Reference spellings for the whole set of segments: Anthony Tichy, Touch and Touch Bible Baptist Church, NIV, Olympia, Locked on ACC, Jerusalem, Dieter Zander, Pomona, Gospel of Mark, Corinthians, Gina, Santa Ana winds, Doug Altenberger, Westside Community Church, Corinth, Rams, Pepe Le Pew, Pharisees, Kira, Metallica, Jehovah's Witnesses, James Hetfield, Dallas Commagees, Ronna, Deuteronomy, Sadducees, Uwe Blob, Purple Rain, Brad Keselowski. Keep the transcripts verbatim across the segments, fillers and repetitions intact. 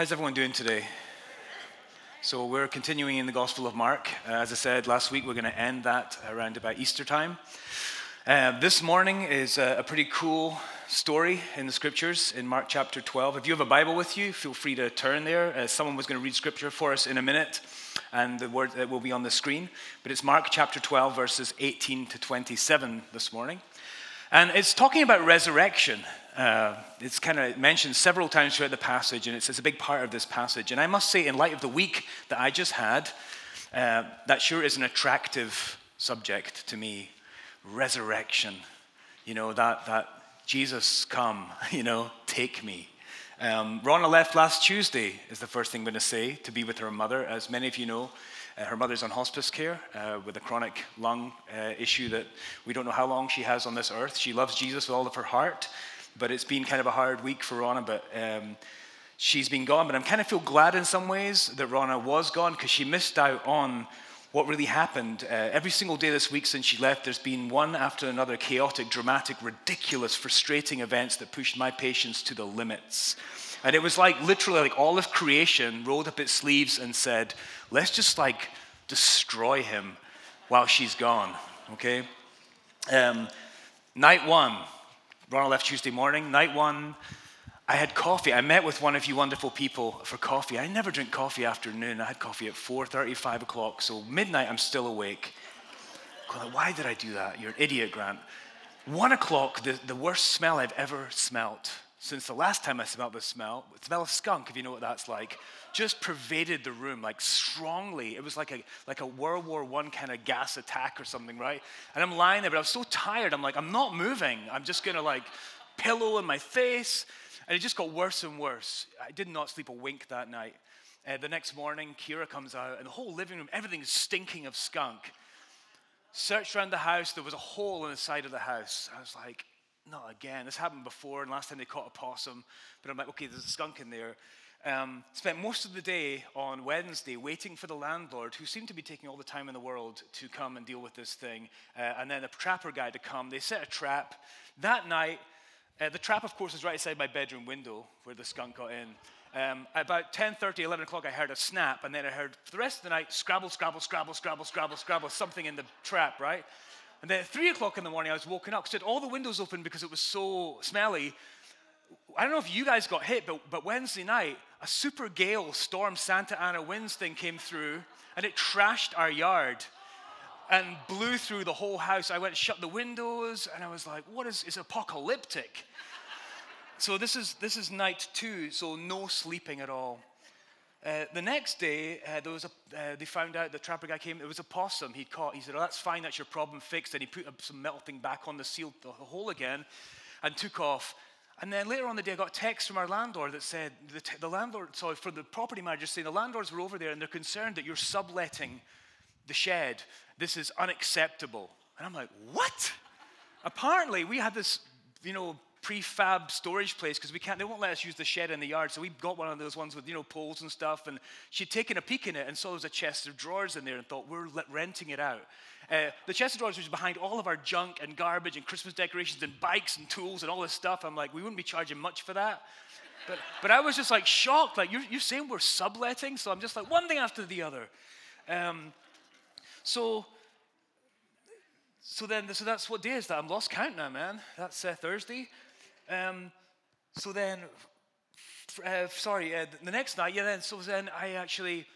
How's everyone doing today? So we're continuing in the Gospel of Mark. Uh, as I said last week, we're going to end that around about Easter time. Uh, this morning is a, a pretty cool story in the Scriptures in Mark chapter twelve. If you have a Bible with you, feel free to turn there. Uh, someone was going to read Scripture for us in a minute, and the word that will be on the screen. But it's Mark chapter twelve, verses eighteen to twenty-seven this morning. And it's talking about resurrection. Uh, it's kind of mentioned several times throughout the passage, and it's, it's a big part of this passage. And I must say, in light of the week that I just had, uh, that sure is an attractive subject to me. Resurrection. You know, that, that Jesus come, you know, take me. Um, Ronna left last Tuesday, is the first thing I'm going to say, to be with her mother. As many of you know, uh, her mother's on hospice care uh, with a chronic lung uh, issue that we don't know how long she has on this earth. She loves Jesus with all of her heart, but it's been kind of a hard week for Ronna, but um, she's been gone. But I kind of feel glad in some ways that Ronna was gone, because she missed out on what really happened. Uh, every single day this week since she left, there's been one after another chaotic, dramatic, ridiculous, frustrating events that pushed my patience to the limits. And it was like literally like all of creation rolled up its sleeves and said, let's just like destroy him while she's gone, okay? Um, night one, Ronna left Tuesday morning. Night one, I had coffee. I met with one of you wonderful people for coffee. I never drink coffee after noon. I had coffee at four thirty, five o'clock. So midnight, I'm still awake. God, why did I do that? You're an idiot, Grant. One o'clock, the, the worst smell I've ever smelt since the last time I smelled this smell. The smell of skunk, if you know what that's like, just pervaded the room like strongly. It was like a like a World War One kind of gas attack or something, right? And I'm lying there, but I was so tired. I'm like, I'm not moving. I'm just gonna like pillow in my face. And it just got worse and worse. I did not sleep a wink that night. Uh, the next morning, Kira comes out, and the whole living room, everything is stinking of skunk. Searched around the house. There was a hole in the side of the house. I was like, not again. This happened before, and last time they caught a possum. But I'm like, okay, there's a skunk in there. Um, spent most of the day on Wednesday waiting for the landlord, who seemed to be taking all the time in the world to come and deal with this thing. Uh, and then a trapper guy to come. They set a trap. That night, Uh, the trap, of course, is right outside my bedroom window where the skunk got in. Um, about ten thirty, eleven o'clock, I heard a snap, and then I heard, for the rest of the night, scrabble, scrabble, scrabble, scrabble, scrabble, scrabble, something in the trap, right? And then at three o'clock in the morning, I was woken up, because I had all the windows open because it was so smelly. I don't know if you guys got hit, but, but Wednesday night, a super gale storm Santa Ana winds thing came through, and it trashed our yard and blew through the whole house. I went and shut the windows, and I was like, what is, it's apocalyptic. So this is this is night two, so no sleeping at all. Uh, the next day, uh, there was a, uh, they found out, the trapper guy came, there was a possum he'd caught. He said, oh, that's fine, that's your problem fixed. And he put some metal thing back on the sealed the hole again and took off. And then later on the day, I got a text from our landlord that said, the, t- the landlord, sorry, for the property manager saying, the landlords were over there, and they're concerned that you're subletting the shed. This is unacceptable. And I'm like, what? Apparently, we had this, you know, prefab storage place, because we can't, they won't let us use the shed in the yard. So we got one of those ones with, you know, poles and stuff. And she'd taken a peek in it and saw there was a chest of drawers in there and thought, we're renting it out. Uh, the chest of drawers was behind all of our junk and garbage and Christmas decorations and bikes and tools and all this stuff. I'm like, we wouldn't be charging much for that. But but I was just like shocked. Like, you're, you're saying we're subletting? So I'm just like, one thing after the other. Um, So, so then, so that's what day is that? I'm lost count now, man. That's uh, Thursday. Um, so then, uh, sorry, uh, the next night, yeah. Then, so then, I actually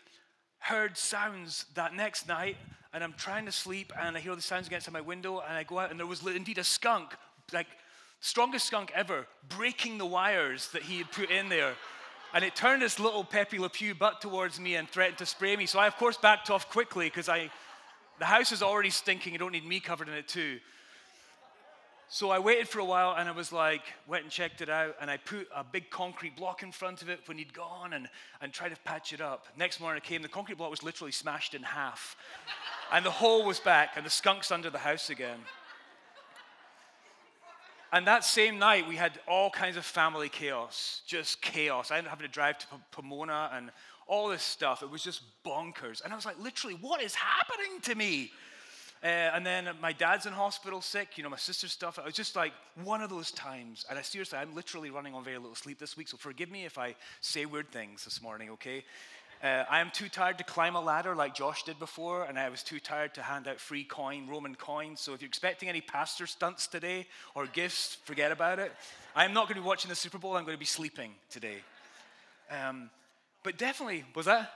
heard sounds that next night, and I'm trying to sleep, and I hear all the sounds against my window, and I go out, and there was indeed a skunk, like strongest skunk ever, breaking the wires that he had put in there. And it turned its little Pepe Le Pew butt towards me and threatened to spray me. So I, of course, backed off quickly, because I, the house is already stinking. You don't need me covered in it too. So I waited for a while, and I was like, went and checked it out. And I put a big concrete block in front of it when he'd gone and, and tried to patch it up. Next morning I came, the concrete block was literally smashed in half. And the hole was back, and the skunk's under the house again. And that same night, we had all kinds of family chaos, just chaos. I ended up having to drive to P- Pomona and all this stuff. It was just bonkers. And I was like, literally, what is happening to me? Uh, and then my dad's in hospital sick, you know, my sister's stuff. It was just like one of those times. And I seriously, I'm literally running on very little sleep this week, so forgive me if I say weird things this morning, okay? Uh, I am too tired to climb a ladder like Josh did before, and I was too tired to hand out free coin, Roman coins. So if you're expecting any pastor stunts today or gifts, forget about it. I'm not going to be watching the Super Bowl. I'm going to be sleeping today. Um, but definitely, was that?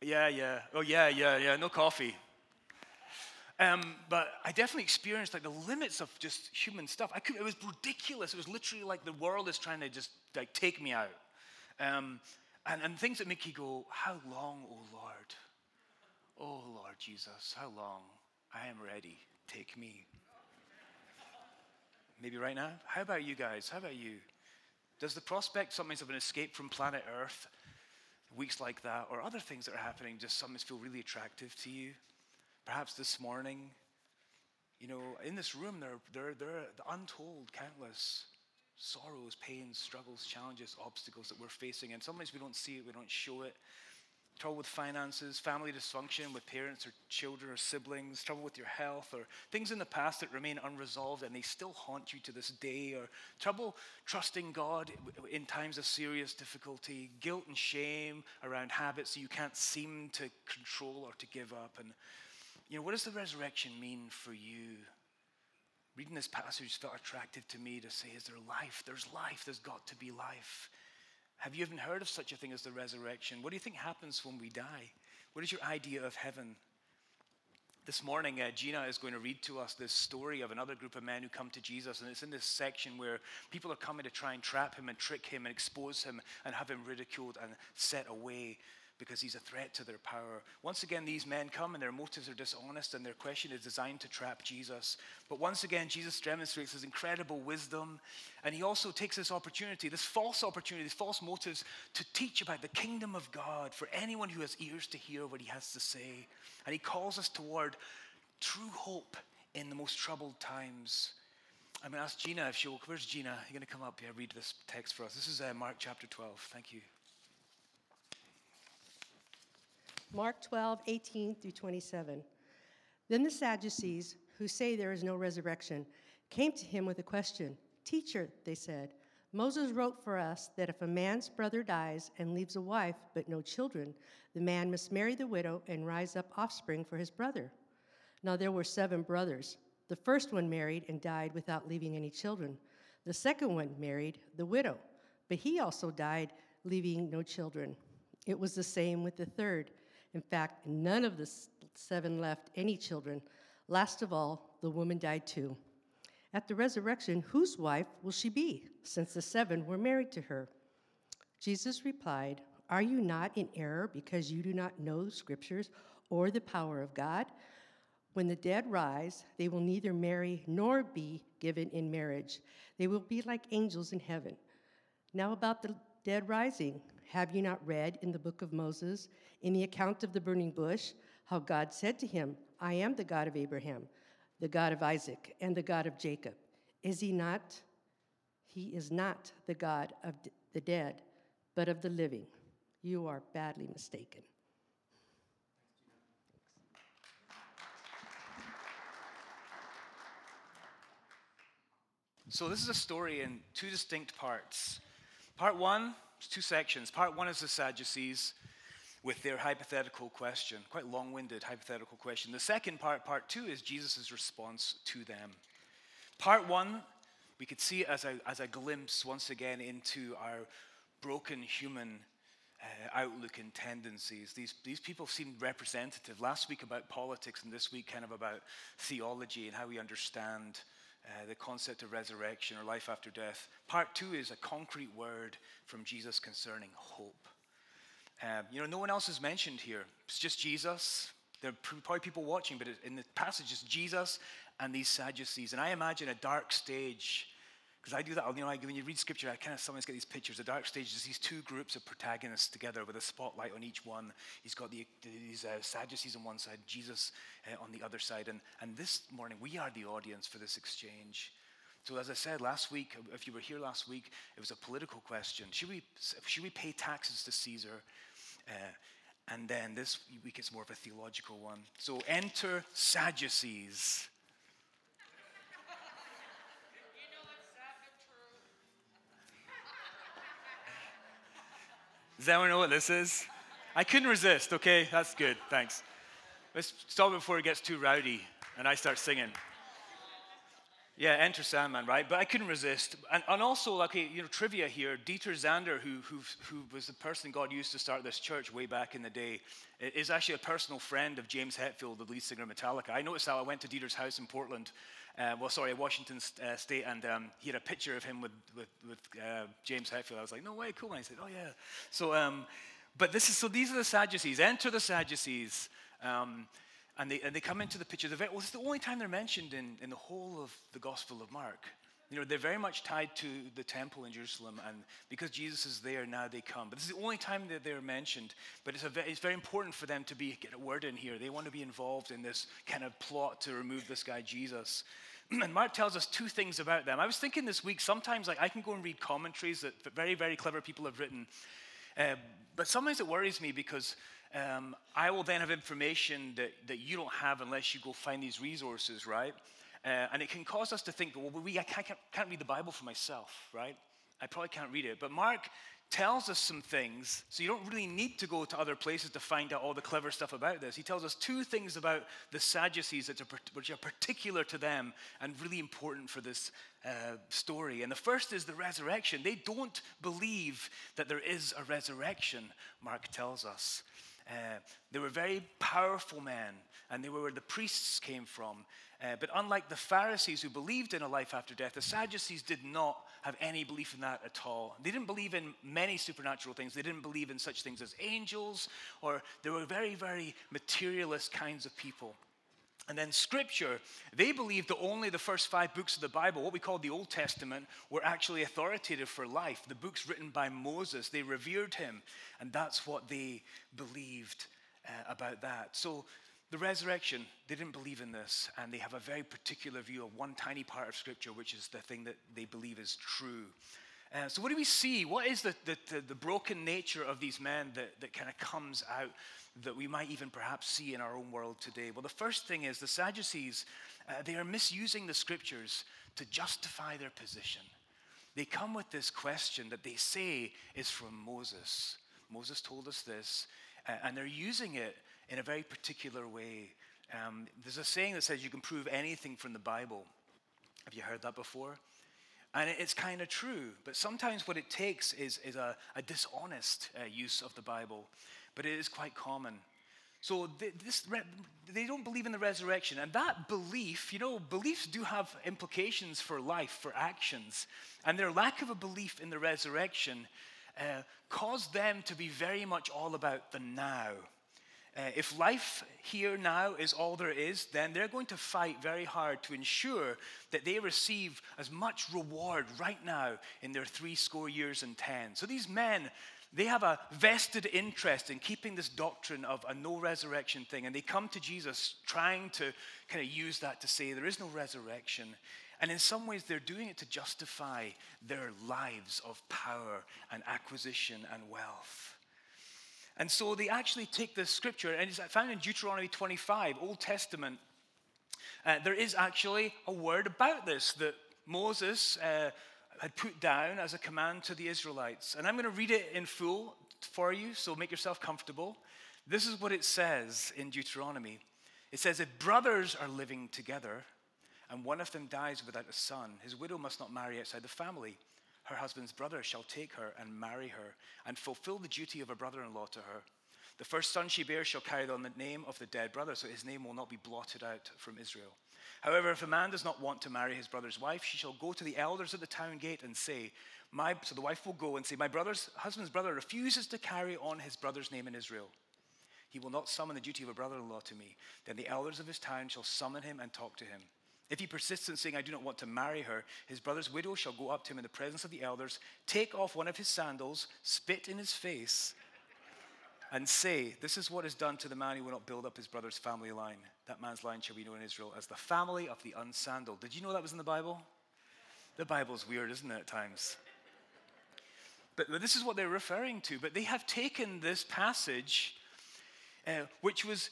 Yeah, yeah. Oh, yeah, yeah, yeah. No coffee. Um, but I definitely experienced like the limits of just human stuff. I could. It was ridiculous. It was literally like the world is trying to just like take me out. Um, and, and things that make you go, how long, oh Lord? Oh Lord Jesus, how long? I am ready. Take me. Maybe right now? How about you guys? How about you? Does the prospect sometimes of an escape from planet Earth, weeks like that, or other things that are happening, just sometimes feel really attractive to you? Perhaps this morning, you know, in this room, there, there, there are the untold, countless sorrows, pains, struggles, challenges, obstacles that we're facing. And sometimes we don't see it, we don't show it. Trouble with finances, family dysfunction with parents or children or siblings, trouble with your health, or things in the past that remain unresolved and they still haunt you to this day, or trouble trusting God in times of serious difficulty, guilt and shame around habits you can't seem to control or to give up. And, you know, what does the resurrection mean for you? Reading this passage felt attractive to me to say, is there life? There's life. There's got to be life. Have you even heard of such a thing as the resurrection? What do you think happens when we die? What is your idea of heaven? This morning, uh, Gina is going to read to us this story of another group of men who come to Jesus, and it's in this section where people are coming to try and trap him and trick him and expose him and have him ridiculed and set away because he's a threat to their power. Once again, these men come and their motives are dishonest and their question is designed to trap Jesus. But once again, Jesus demonstrates his incredible wisdom, and he also takes this opportunity, this false opportunity, these false motives, to teach about the kingdom of God for anyone who has ears to hear what he has to say. And he calls us toward true hope in the most troubled times. I'm going to ask Gina if she will. Where's Gina? You're going to come up here, read this text for us. This is uh, Mark chapter twelve. Thank you. Mark twelve, eighteen through twenty-seven. Then the Sadducees, who say there is no resurrection, came to him with a question. Teacher, they said, Moses wrote for us that if a man's brother dies and leaves a wife but no children, the man must marry the widow and raise up offspring for his brother. Now there were seven brothers. The first one married and died without leaving any children. The second one married the widow, but he also died, leaving no children. It was the same with the third. In fact, none of the seven left any children. Last of all, the woman died too. At the resurrection, whose wife will she be, since the seven were married to her? Jesus replied, Are you not in error because you do not know the scriptures or the power of God? When the dead rise, they will neither marry nor be given in marriage. They will be like angels in heaven. Now about the dead rising, have you not read in the book of Moses, in the account of the burning bush, how God said to him, I am the God of Abraham, the God of Isaac, and the God of Jacob. Is he not? He is not the God of the dead, but of the living. You are badly mistaken. So this is a story in two distinct parts. Part one, it's two sections. Part one is the Sadducees with their hypothetical question, quite long-winded hypothetical question. The second part, part two, is Jesus' response to them. Part one, we could see as a, as a glimpse once again into our broken human uh, outlook and tendencies. These, these people seemed representative. Last week about politics and this week kind of about theology and how we understand Uh, the concept of resurrection or life after death. Part two is a concrete word from Jesus concerning hope. Um, you know, no one else is mentioned here. It's just Jesus. There are probably people watching, but in the passage, it's Jesus and these Sadducees. And I imagine a dark stage, because I do that, you know, I, when you read scripture, I kind of sometimes get these pictures. The dark stage is these two groups of protagonists together with a spotlight on each one. He's got the, these uh, Sadducees on one side, Jesus uh, on the other side. And, and this morning, we are the audience for this exchange. So as I said last week, if you were here last week, it was a political question. Should we, should we pay taxes to Caesar? Uh, And then this week it's more of a theological one. So enter Sadducees. You know it's sad but true. Does anyone know what this is? I couldn't resist, okay? That's good, thanks. Let's stop before it gets too rowdy and I start singing. Yeah, enter Sandman, right? But I couldn't resist. And, and also, like, you know, trivia here, Dieter Zander, who, who, who was the person God used to start this church way back in the day, is actually a personal friend of James Hetfield, the lead singer of Metallica. I noticed that. I went to Dieter's house in Portland, uh, well, sorry, Washington uh, State, and um, he had a picture of him with, with, with uh, James Hetfield. I was like, no way, cool. And I said, oh, yeah. So, um, but this is, so these are the Sadducees. Enter the Sadducees. Um And they, and they come into the picture. Very, well, it's the only time they're mentioned in, in the whole of the Gospel of Mark. You know, they're very much tied to the temple in Jerusalem, and because Jesus is there now, they come. But this is the only time that they're mentioned. But it's, a ve- it's very important for them to be get a word in here. They want to be involved in this kind of plot to remove this guy Jesus. And Mark tells us two things about them. I was thinking this week, sometimes like I can go and read commentaries that very, very clever people have written. Uh, but sometimes it worries me because Um, I will then have information that, that you don't have unless you go find these resources, right? Uh, and it can cause us to think, well, we, I can't, can't read the Bible for myself, right? I probably can't read it. But Mark tells us some things, so you don't really need to go to other places to find out all the clever stuff about this. He tells us two things about the Sadducees that are, which are particular to them and really important for this uh, story. And the first is the resurrection. They don't believe that there is a resurrection, Mark tells us. Uh, they were very powerful men, and they were where the priests came from. Uh, but unlike the Pharisees who believed in a life after death, the Sadducees did not have any belief in that at all. They didn't believe in many supernatural things. They didn't believe in such things as angels, or they were very, very materialist kinds of people. And then Scripture, they believed that only the first five books of the Bible, what we call the Old Testament, were actually authoritative for life. The books written by Moses, they revered him. And that's what they believed uh, about that. So the resurrection, they didn't believe in this. And they have a very particular view of one tiny part of Scripture, which is the thing that they believe is true. Uh, so what do we see? What is the, the, the, the broken nature of these men that, that kind of comes out that we might even perhaps see in our own world today? Well, the first thing is the Sadducees, uh, they are misusing the Scriptures to justify their position. They come with this question that they say is from Moses. Moses told us this, uh, and they're using it in a very particular way. Um, there's a saying that says you can prove anything from the Bible. Have you heard that before? And it's kind of true, but sometimes what it takes is, is a, a dishonest uh, use of the Bible, but it is quite common. So they, this re- they don't believe in the resurrection, and that belief, you know, beliefs do have implications for life, for actions, and their lack of a belief in the resurrection uh, caused them to be very much all about the now. Uh, if life here now is all there is, then they're going to fight very hard to ensure that they receive as much reward right now in their three score years and ten. So these men, they have a vested interest in keeping this doctrine of a no resurrection thing. And they come to Jesus trying to kind of use that to say there is no resurrection. And in some ways, they're doing it to justify their lives of power and acquisition and wealth. And so they actually take this scripture, and it's found in Deuteronomy twenty-five, Old Testament. Uh, there is actually a word about this that Moses uh, had put down as a command to the Israelites. And I'm going to read it in full for you, so make yourself comfortable. This is what it says in Deuteronomy. It says, if brothers are living together, and one of them dies without a son, his widow must not marry outside the family. Her husband's brother shall take her and marry her and fulfill the duty of a brother-in-law to her. The first son she bears shall carry on the name of the dead brother, so his name will not be blotted out from Israel. However, if a man does not want to marry his brother's wife, she shall go to the elders at the town gate and say, "My." So the wife will go and say, my brother's husband's brother refuses to carry on his brother's name in Israel. He will not summon the duty of a brother-in-law to me. Then the elders of his town shall summon him and talk to him. If he persists in saying, I do not want to marry her, his brother's widow shall go up to him in the presence of the elders, take off one of his sandals, spit in his face, and say, this is what is done to the man who will not build up his brother's family line. That man's line shall be known in Israel as the family of the unsandaled. Did you know that was in the Bible? The Bible's weird, isn't it, at times? But, but this is what they're referring to. But they have taken this passage uh, which was,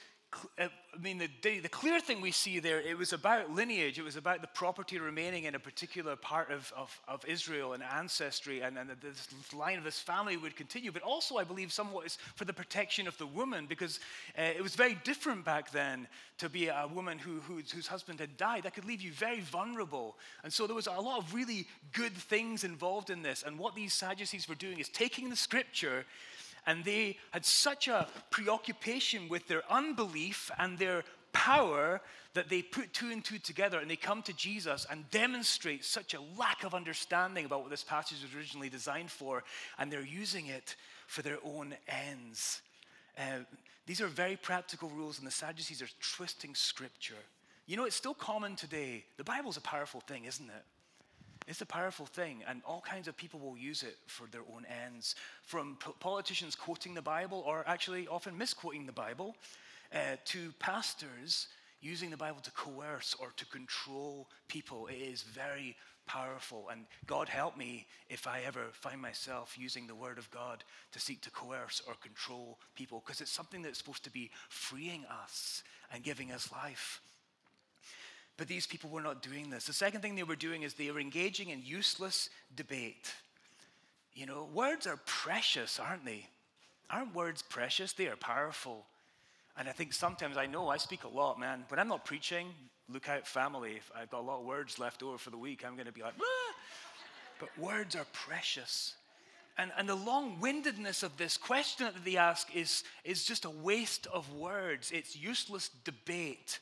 I mean, the, the clear thing we see there, it was about lineage. It was about the property remaining in a particular part of, of, of Israel and ancestry, and, and this line of this family would continue. But also, I believe, somewhat is for the protection of the woman, because uh, it was very different back then to be a woman who, who, whose husband had died. That could leave you very vulnerable. And so there was a lot of really good things involved in this. And what these Sadducees were doing is taking the scripture, and they had such a preoccupation with their unbelief and their power that they put two and two together, and they come to Jesus and demonstrate such a lack of understanding about what this passage was originally designed for, and they're using it for their own ends. Uh, these are very practical rules, and the Sadducees are twisting scripture. You know, it's still common today. The Bible's a powerful thing, isn't it? It's a powerful thing, and all kinds of people will use it for their own ends, from po- politicians quoting the Bible, or actually often misquoting the Bible, uh, to pastors using the Bible to coerce or to control people. It is very powerful, and God help me if I ever find myself using the Word of God to seek to coerce or control people, because it's something that's supposed to be freeing us and giving us life. But these people were not doing this. The second thing they were doing is they were engaging in useless debate. You know, words are precious, aren't they? Aren't words precious? They are powerful. And I think sometimes, I know I speak a lot, man. When I'm not preaching, look out, family. If I've got a lot of words left over for the week, I'm going to be like, ah! But words are precious. And, and the long-windedness of this question that they ask is, is just a waste of words. It's useless debate.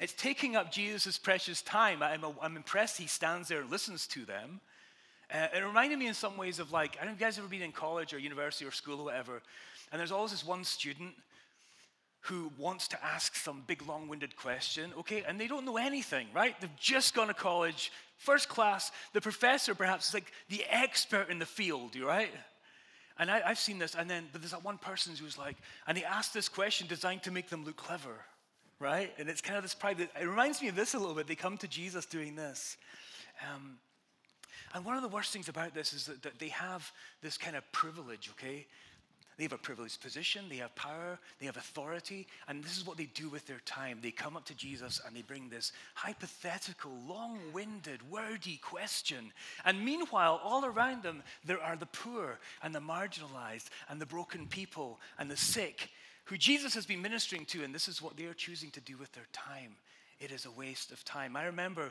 It's taking up Jesus' precious time. I'm, a, I'm impressed he stands there and listens to them. Uh, it reminded me in some ways of, like, I don't know if you guys have ever been in college or university or school or whatever, and there's always this one student who wants to ask some big, long-winded question, okay, and they don't know anything, right? They've just gone to college, first class. The professor, perhaps, is like the expert in the field, right? And I, I've seen this, and then but there's that one person who's like, and they ask this question designed to make them look clever, right? And it's kind of this private, it reminds me of this a little bit. They come to Jesus doing this. Um, and one of the worst things about this is that, that they have this kind of privilege, okay? They have a privileged position, they have power, they have authority, and this is what they do with their time. They come up to Jesus and they bring this hypothetical, long-winded, wordy question. And meanwhile, all around them, there are the poor and the marginalized and the broken people and the sick, who Jesus has been ministering to, and this is what they are choosing to do with their time. It is a waste of time. I remember,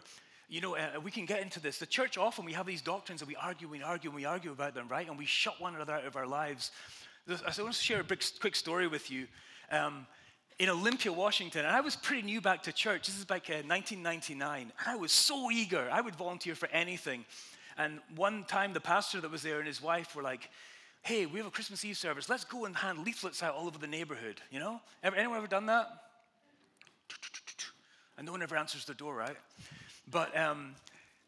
you know, uh, we can get into this. The church often, we have these doctrines and we argue, we argue, we argue about them, right? And we shut one another out of our lives. I want to share a quick story with you. Um, in Olympia, Washington, and I was pretty new back to church. This is back in nineteen ninety-nine. I was so eager. I would volunteer for anything. And one time, the pastor that was there and his wife were like, hey, we have a Christmas Eve service. Let's go and hand leaflets out all over the neighborhood, you know? Ever, anyone ever done that? And no one ever answers their door, right? But um,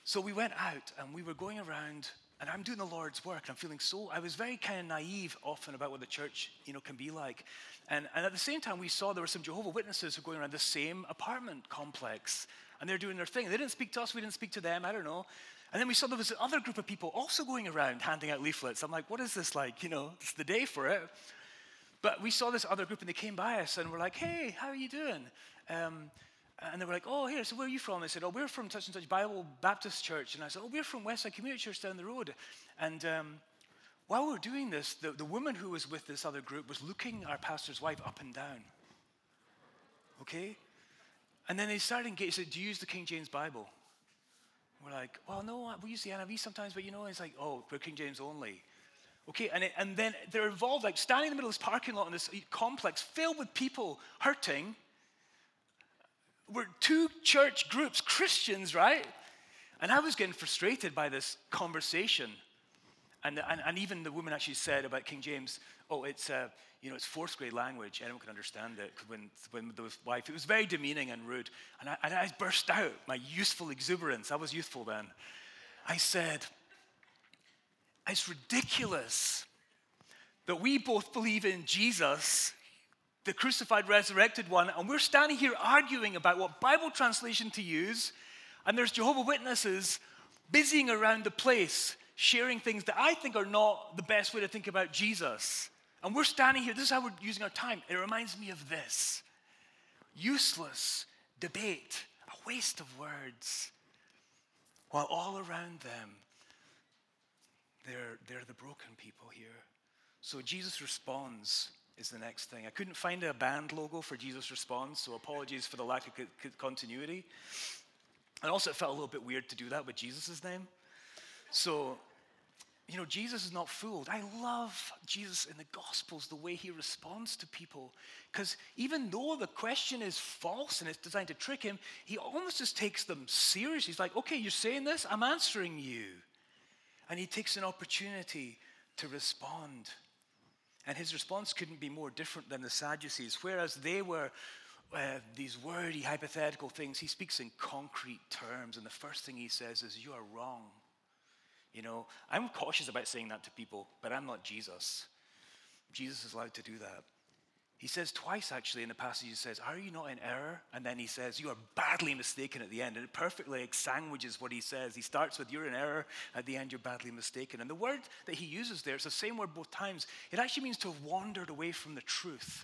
so we went out, and we were going around, and I'm doing the Lord's work, and I'm feeling so, I was very kind of naive often about what the church, you know, can be like. And, and at the same time, we saw there were some Jehovah's Witnesses who were going around the same apartment complex, and they're doing their thing. They didn't speak to us, we didn't speak to them, I don't know. And then we saw there was another group of people also going around handing out leaflets. I'm like, what is this like? You know, it's the day for it. But we saw this other group, and they came by us, and we're like, hey, how are you doing? Um, and they were like, oh, here, so where are you from? I said, oh, we're from Touch and Touch Bible Baptist Church. And I said, oh, we're from Westside Community Church down the road. And um, while we were doing this, the, the woman who was with this other group was looking our pastor's wife up and down. Okay? And then they started engaging. They said, do you use the King James Bible? We're like, well, no, we use the N I V sometimes, but you know, it's like, oh, we're King James only. Okay, and it, and then they're involved, like standing in the middle of this parking lot in this complex filled with people hurting. We're two church groups, Christians, right? And I was getting frustrated by this conversation. And, and, and even the woman actually said about King James, oh, it's uh, you know, it's fourth grade language. Anyone can understand it. When, when the wife, it was very demeaning and rude. And I, and I burst out my youthful exuberance. I was youthful then. I said, it's ridiculous that we both believe in Jesus, the crucified, resurrected one, and we're standing here arguing about what Bible translation to use, and there's Jehovah's Witnesses busying around the place, sharing things that I think are not the best way to think about Jesus. And we're standing here. This is how we're using our time. It reminds me of this. Useless debate, a waste of words, while all around them, they're, they're the broken people here. So Jesus Responds is the next thing. I couldn't find a band logo for Jesus Responds, so apologies for the lack of c- continuity. And also it felt a little bit weird to do that with Jesus' name. So, you know, Jesus is not fooled. I love Jesus in the Gospels, the way he responds to people. Because even though the question is false and it's designed to trick him, he almost just takes them seriously. He's like, okay, you're saying this? I'm answering you. And he takes an opportunity to respond. And his response couldn't be more different than the Sadducees. Whereas they were uh, these wordy, hypothetical things, he speaks in concrete terms. And the first thing he says is, you are wrong. You know, I'm cautious about saying that to people, but I'm not Jesus. Jesus is allowed to do that. He says twice, actually, in the passage, he says, are you not in error? And then he says, you are badly mistaken at the end. And it perfectly sandwiches what he says. He starts with, you're in error. At the end, you're badly mistaken. And the word that he uses there, it's the same word both times. It actually means to have wandered away from the truth.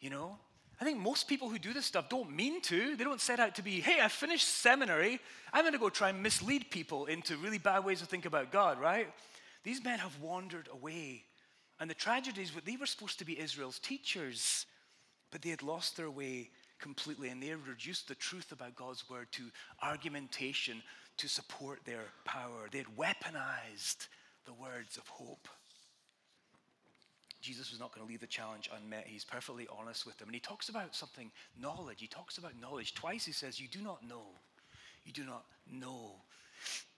You know? I think most people who do this stuff don't mean to. They don't set out to be, hey, I finished seminary. I'm going to go try and mislead people into really bad ways to think about God, right? These men have wandered away. And the tragedy is, they were supposed to be Israel's teachers, but they had lost their way completely, and they had reduced the truth about God's word to argumentation to support their power. They had weaponized the words of hope. Jesus was not going to leave the challenge unmet. He's perfectly honest with them. And he talks about something, knowledge. He talks about knowledge. Twice he says, you do not know. You do not know.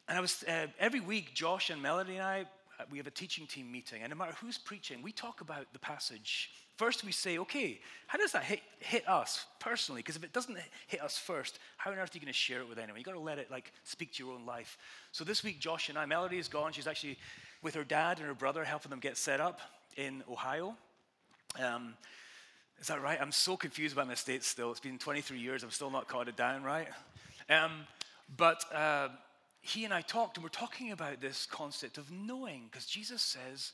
And I was, uh, every week, Josh and Melody and I, we have a teaching team meeting, and no matter who's preaching, we talk about the passage. First, we say, okay, how does that hit, hit us personally? Because if it doesn't hit us first, how on earth are you going to share it with anyone? You've got to let it like speak to your own life. So this week, Josh and I, Melody is gone. She's actually with her dad and her brother helping them get set up in Ohio. Um, is that right? I'm so confused about my state still. It's been twenty-three years. I'm still not caught it down, right? Um, but... Uh, He and I talked, and we're talking about this concept of knowing, because Jesus says,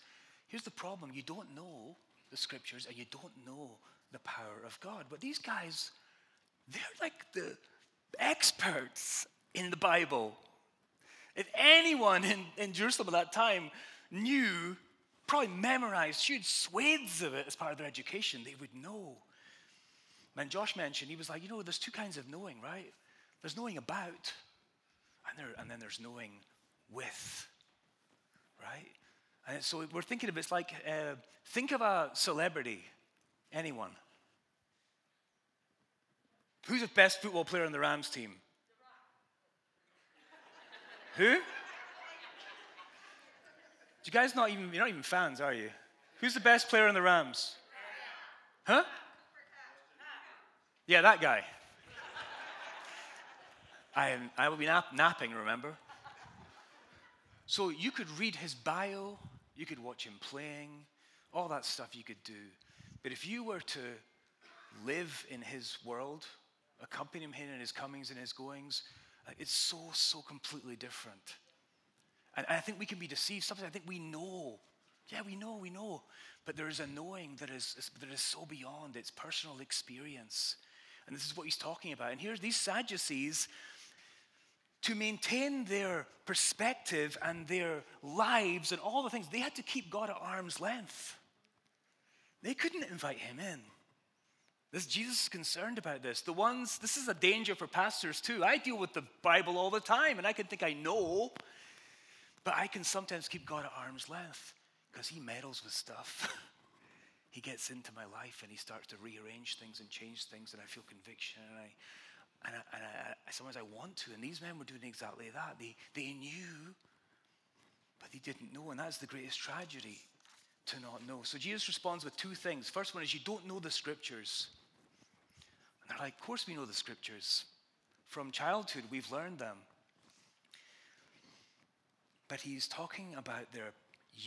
here's the problem. You don't know the scriptures, and you don't know the power of God. But these guys, they're like the experts in the Bible. If anyone in, in Jerusalem at that time knew, probably memorized huge swathes of it as part of their education, they would know. And Josh mentioned, he was like, you know, there's two kinds of knowing, right? There's knowing about, And, there, and then there's knowing with, right? And so we're thinking of it's like, uh, think of a celebrity, anyone. Who's the best football player on the Rams team? Who? You guys not even, you're not even fans, are you? Who's the best player on the Rams? Huh? Yeah, that guy. I, am, I will be nap, napping, remember? So you could read his bio, you could watch him playing, all that stuff you could do. But if you were to live in his world, accompany him in his comings and his goings, it's so, so completely different. And I think we can be deceived. Sometimes I think we know. Yeah, we know, we know. But there is a knowing that is, that is so beyond its personal experience. And this is what he's talking about. And here's these Sadducees. To maintain their perspective and their lives and all the things, they had to keep God at arm's length. They couldn't invite him in. This Jesus is concerned about this. The ones, this is a danger for pastors too. I deal with the Bible all the time, and I can think I know, but I can sometimes keep God at arm's length because he meddles with stuff. He gets into my life and he starts to rearrange things and change things, and I feel conviction, and I And, I, and I, sometimes I want to. And these men were doing exactly that. They, they knew, but they didn't know. And that's the greatest tragedy, to not know. So Jesus responds with two things. First one is, you don't know the scriptures. And they're like, of course we know the scriptures. From childhood, we've learned them. But he's talking about their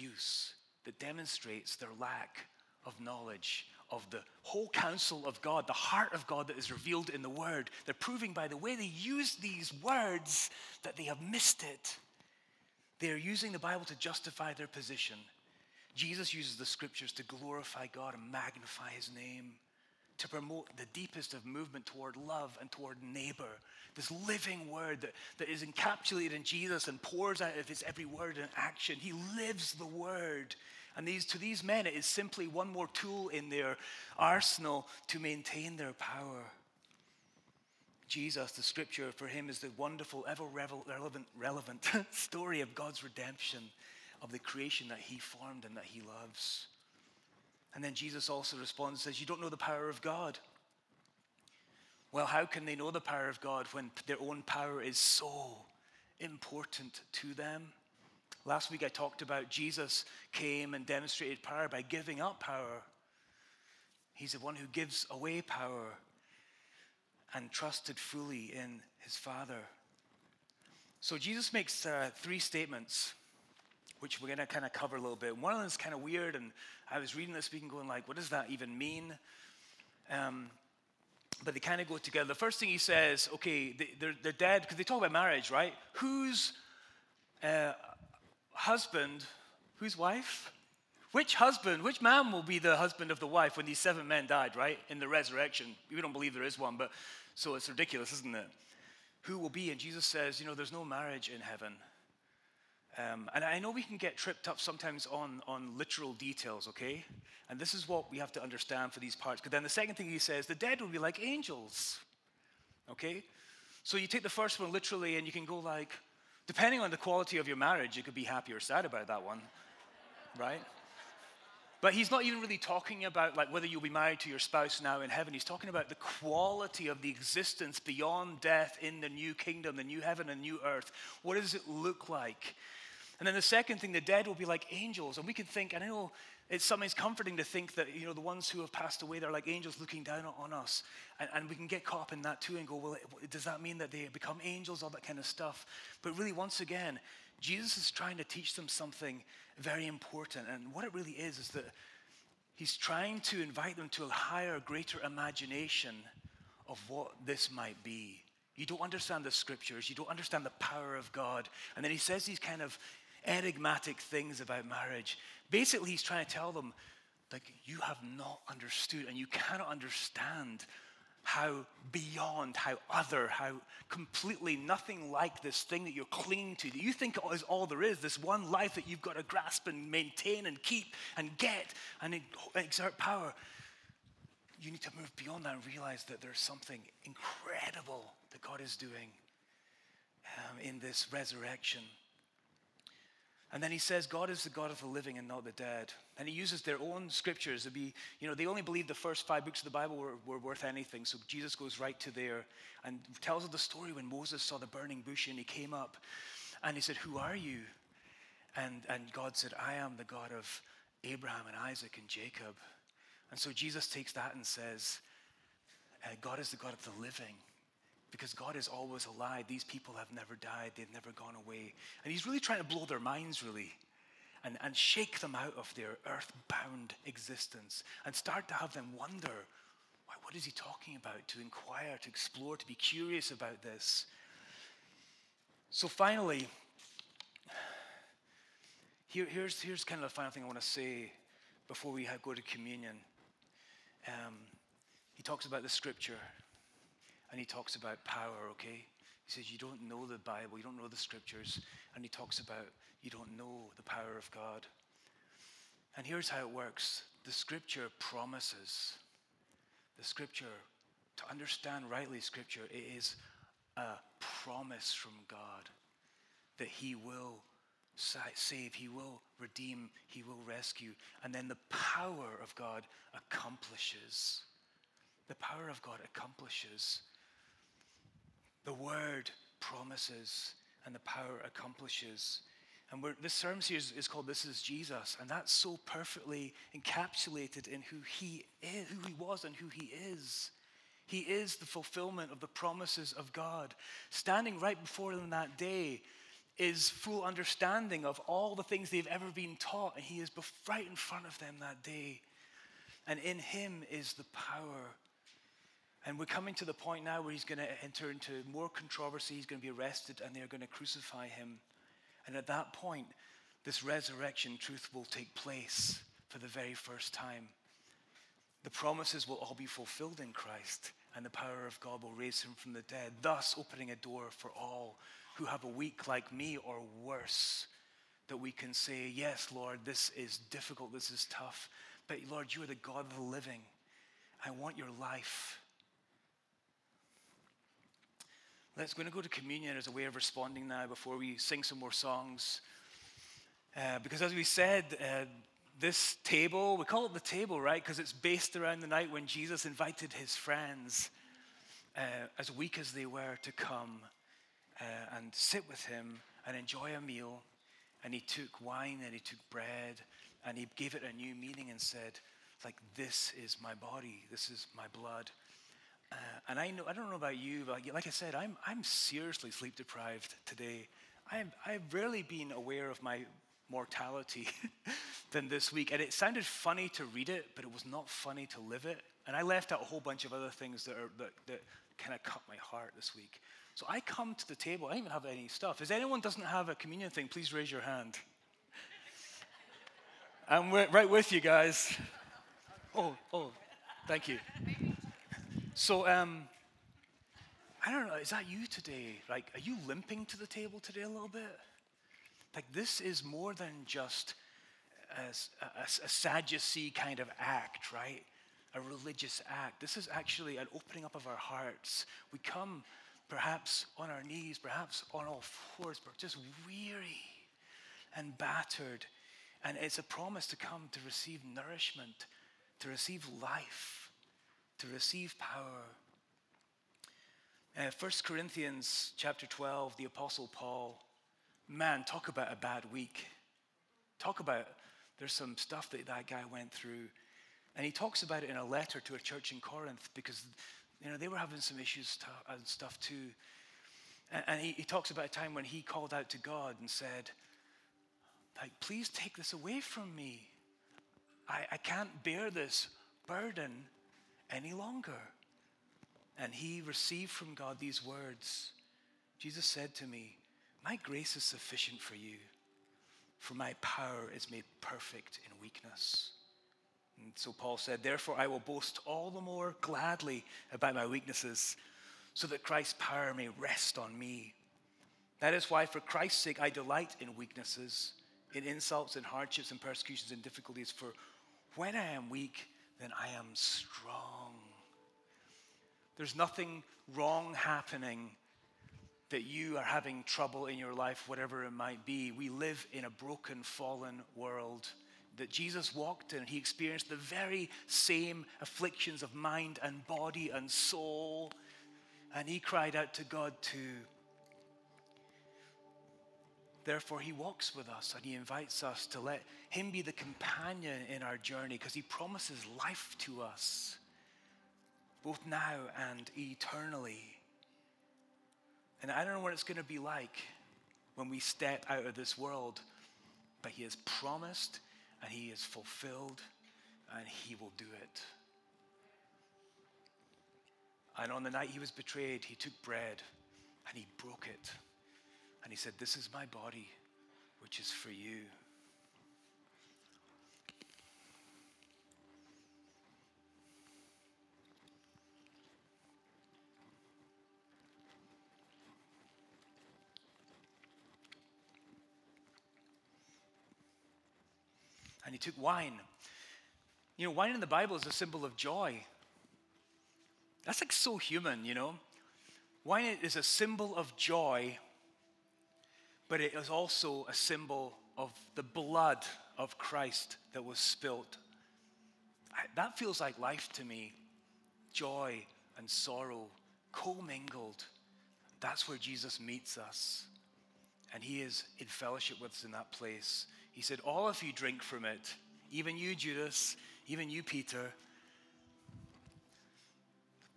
use that demonstrates their lack of knowledge of the whole counsel of God, the heart of God that is revealed in the word. They're proving by the way they use these words that they have missed it. They're using the Bible to justify their position. Jesus uses the scriptures to glorify God and magnify his name, to promote the deepest of movement toward love and toward neighbor. This living word that, that is encapsulated in Jesus and pours out of his every word and action. He lives the word. And these to these men, it is simply one more tool in their arsenal to maintain their power. Jesus, the scripture, for him is the wonderful, ever relevant, relevant story of God's redemption, of the creation that he formed and that he loves. And then Jesus also responds, says, you don't know the power of God. Well, how can they know the power of God when their own power is so important to them? Last week I talked about Jesus came and demonstrated power by giving up power. He's the one who gives away power and trusted fully in his Father. So Jesus makes uh, three statements, which we're going to kind of cover a little bit. One of them is kind of weird, and I was reading this week and going like, what does that even mean? Um, but they kind of go together. The first thing he says, okay, they, they're, they're dead, because they talk about marriage, right? Whose uh, husband, whose wife? Which husband, which man will be the husband of the wife when these seven men died, right? In the resurrection. We don't believe there is one, but so it's ridiculous, isn't it? Who will be? And Jesus says, you know, there's no marriage in heaven. Um, and I know we can get tripped up sometimes on, on literal details, okay? And this is what we have to understand for these parts. Because then the second thing he says, the dead will be like angels, okay? So you take the first one literally and you can go like, depending on the quality of your marriage, you could be happy or sad about that one, right? But he's not even really talking about like whether you'll be married to your spouse now in heaven. He's talking about the quality of the existence beyond death in the new kingdom, the new heaven and new earth. What does it look like? And then the second thing, the dead will be like angels. And we can think, and I know it's sometimes comforting to think that, you know, the ones who have passed away, they're like angels looking down on us. And, and we can get caught up in that too and go, well, does that mean that they become angels, all that kind of stuff? But really, once again, Jesus is trying to teach them something very important. And what it really is, is that he's trying to invite them to a higher, greater imagination of what this might be. You don't understand the scriptures. You don't understand the power of God. And then he says these kind of enigmatic things about marriage. Basically, he's trying to tell them, like, you have not understood and you cannot understand how beyond, how other, how completely nothing like this thing that you're clinging to, that you think is all there is, this one life that you've got to grasp and maintain and keep and get and exert power. You need to move beyond that and realize that there's something incredible that God is doing um, in this resurrection. And then he says, God is the God of the living and not the dead. And he uses their own scriptures to be, you know, they only believed the first five books of the Bible were, were worth anything. So Jesus goes right to there and tells of the story when Moses saw the burning bush and he came up and he said, who are you? And, and God said, I am the God of Abraham and Isaac and Jacob. And so Jesus takes that and says, uh, God is the God of the living. Because God is always alive. These people have never died. They've never gone away. And he's really trying to blow their minds, really, and, and shake them out of their earthbound existence and start to have them wonder, why, what is he talking about? To inquire, to explore, to be curious about this. So finally, here, here's, here's kind of the final thing I want to say before we go to communion. Um, he talks about the scripture. And he talks about power, okay? He says, you don't know the Bible, you don't know the scriptures. And he talks about, you don't know the power of God. And here's how it works. The scripture promises. The scripture, to understand rightly scripture, it is a promise from God that he will save, he will redeem, he will rescue. And then the power of God accomplishes. The power of God accomplishes. The word promises and the power accomplishes. And we're, this sermon series is called This is Jesus. And that's so perfectly encapsulated in who he is, who he was and who he is. He is the fulfillment of the promises of God. Standing right before them that day is full understanding of all the things they've ever been taught. And he is right in front of them that day. And in him is the power. And we're coming to the point now where he's going to enter into more controversy. He's going to be arrested and they're going to crucify him. And at that point, this resurrection truth will take place for the very first time. The promises will all be fulfilled in Christ, and the power of God will raise him from the dead, thus opening a door for all who have a week like me or worse, that we can say, yes, Lord, this is difficult, this is tough, but Lord, you are the God of the living. I want your life. Let's going to go to communion as a way of responding now before we sing some more songs. Uh, because as we said, uh, this table, we call it the table, right? Because it's based around the night when Jesus invited his friends, uh, as weak as they were, to come uh, and sit with him and enjoy a meal. And he took wine and he took bread and he gave it a new meaning and said, like, this is my body, this is my blood. Uh, and I know, I don't know about you, but like, like I said, I'm I'm seriously sleep deprived today. I'm, I've rarely been aware of my mortality than this week. And it sounded funny to read it, but it was not funny to live it. And I left out a whole bunch of other things that are, that, that kind of cut my heart this week. So I come to the table. I don't even have any stuff. If anyone doesn't have a communion thing, please raise your hand. I'm right with you guys. Oh, oh, thank you. So, um, I don't know, is that you today? Like, are you limping to the table today a little bit? Like, this is more than just a, a, a Sadducee kind of act, right? A religious act. This is actually an opening up of our hearts. We come perhaps on our knees, perhaps on all fours, but just weary and battered. And it's a promise to come to receive nourishment, to receive life, to receive power. Uh, First Corinthians chapter twelve, the Apostle Paul, man, talk about a bad week. Talk about, there's some stuff that that guy went through. And he talks about it in a letter to a church in Corinth because, you know, they were having some issues and stuff too. And, and he, he talks about a time when he called out to God and said, like, please take this away from me. I, I can't bear this burden any longer. And he received from God these words. Jesus said to me, my grace is sufficient for you, for my power is made perfect in weakness. And so Paul said, therefore I will boast all the more gladly about my weaknesses, so that Christ's power may rest on me. That is why, for Christ's sake, I delight in weaknesses, in insults and hardships and persecutions and difficulties, for when I am weak, then I am strong. There's nothing wrong happening that you are having trouble in your life, whatever it might be. We live in a broken, fallen world that Jesus walked in. He experienced the very same afflictions of mind and body and soul, and he cried out to God too. Therefore, he walks with us and he invites us to let him be the companion in our journey, because he promises life to us, both now and eternally. And I don't know what it's going to be like when we step out of this world, but he has promised and he has fulfilled and he will do it. And on the night he was betrayed, he took bread and he broke it. And he said, this is my body, which is for you. And he took wine. You know, wine in the Bible is a symbol of joy. That's like so human, you know. Wine is a symbol of joy, but it is also a symbol of the blood of Christ that was spilt. I, that feels like life to me. Joy and sorrow commingled. That's where Jesus meets us. And he is in fellowship with us in that place. He said, all of you drink from it. Even you, Judas. Even you, Peter.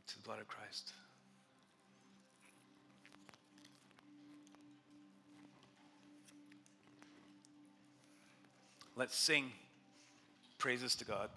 To the blood of Christ. Let's sing praises to God.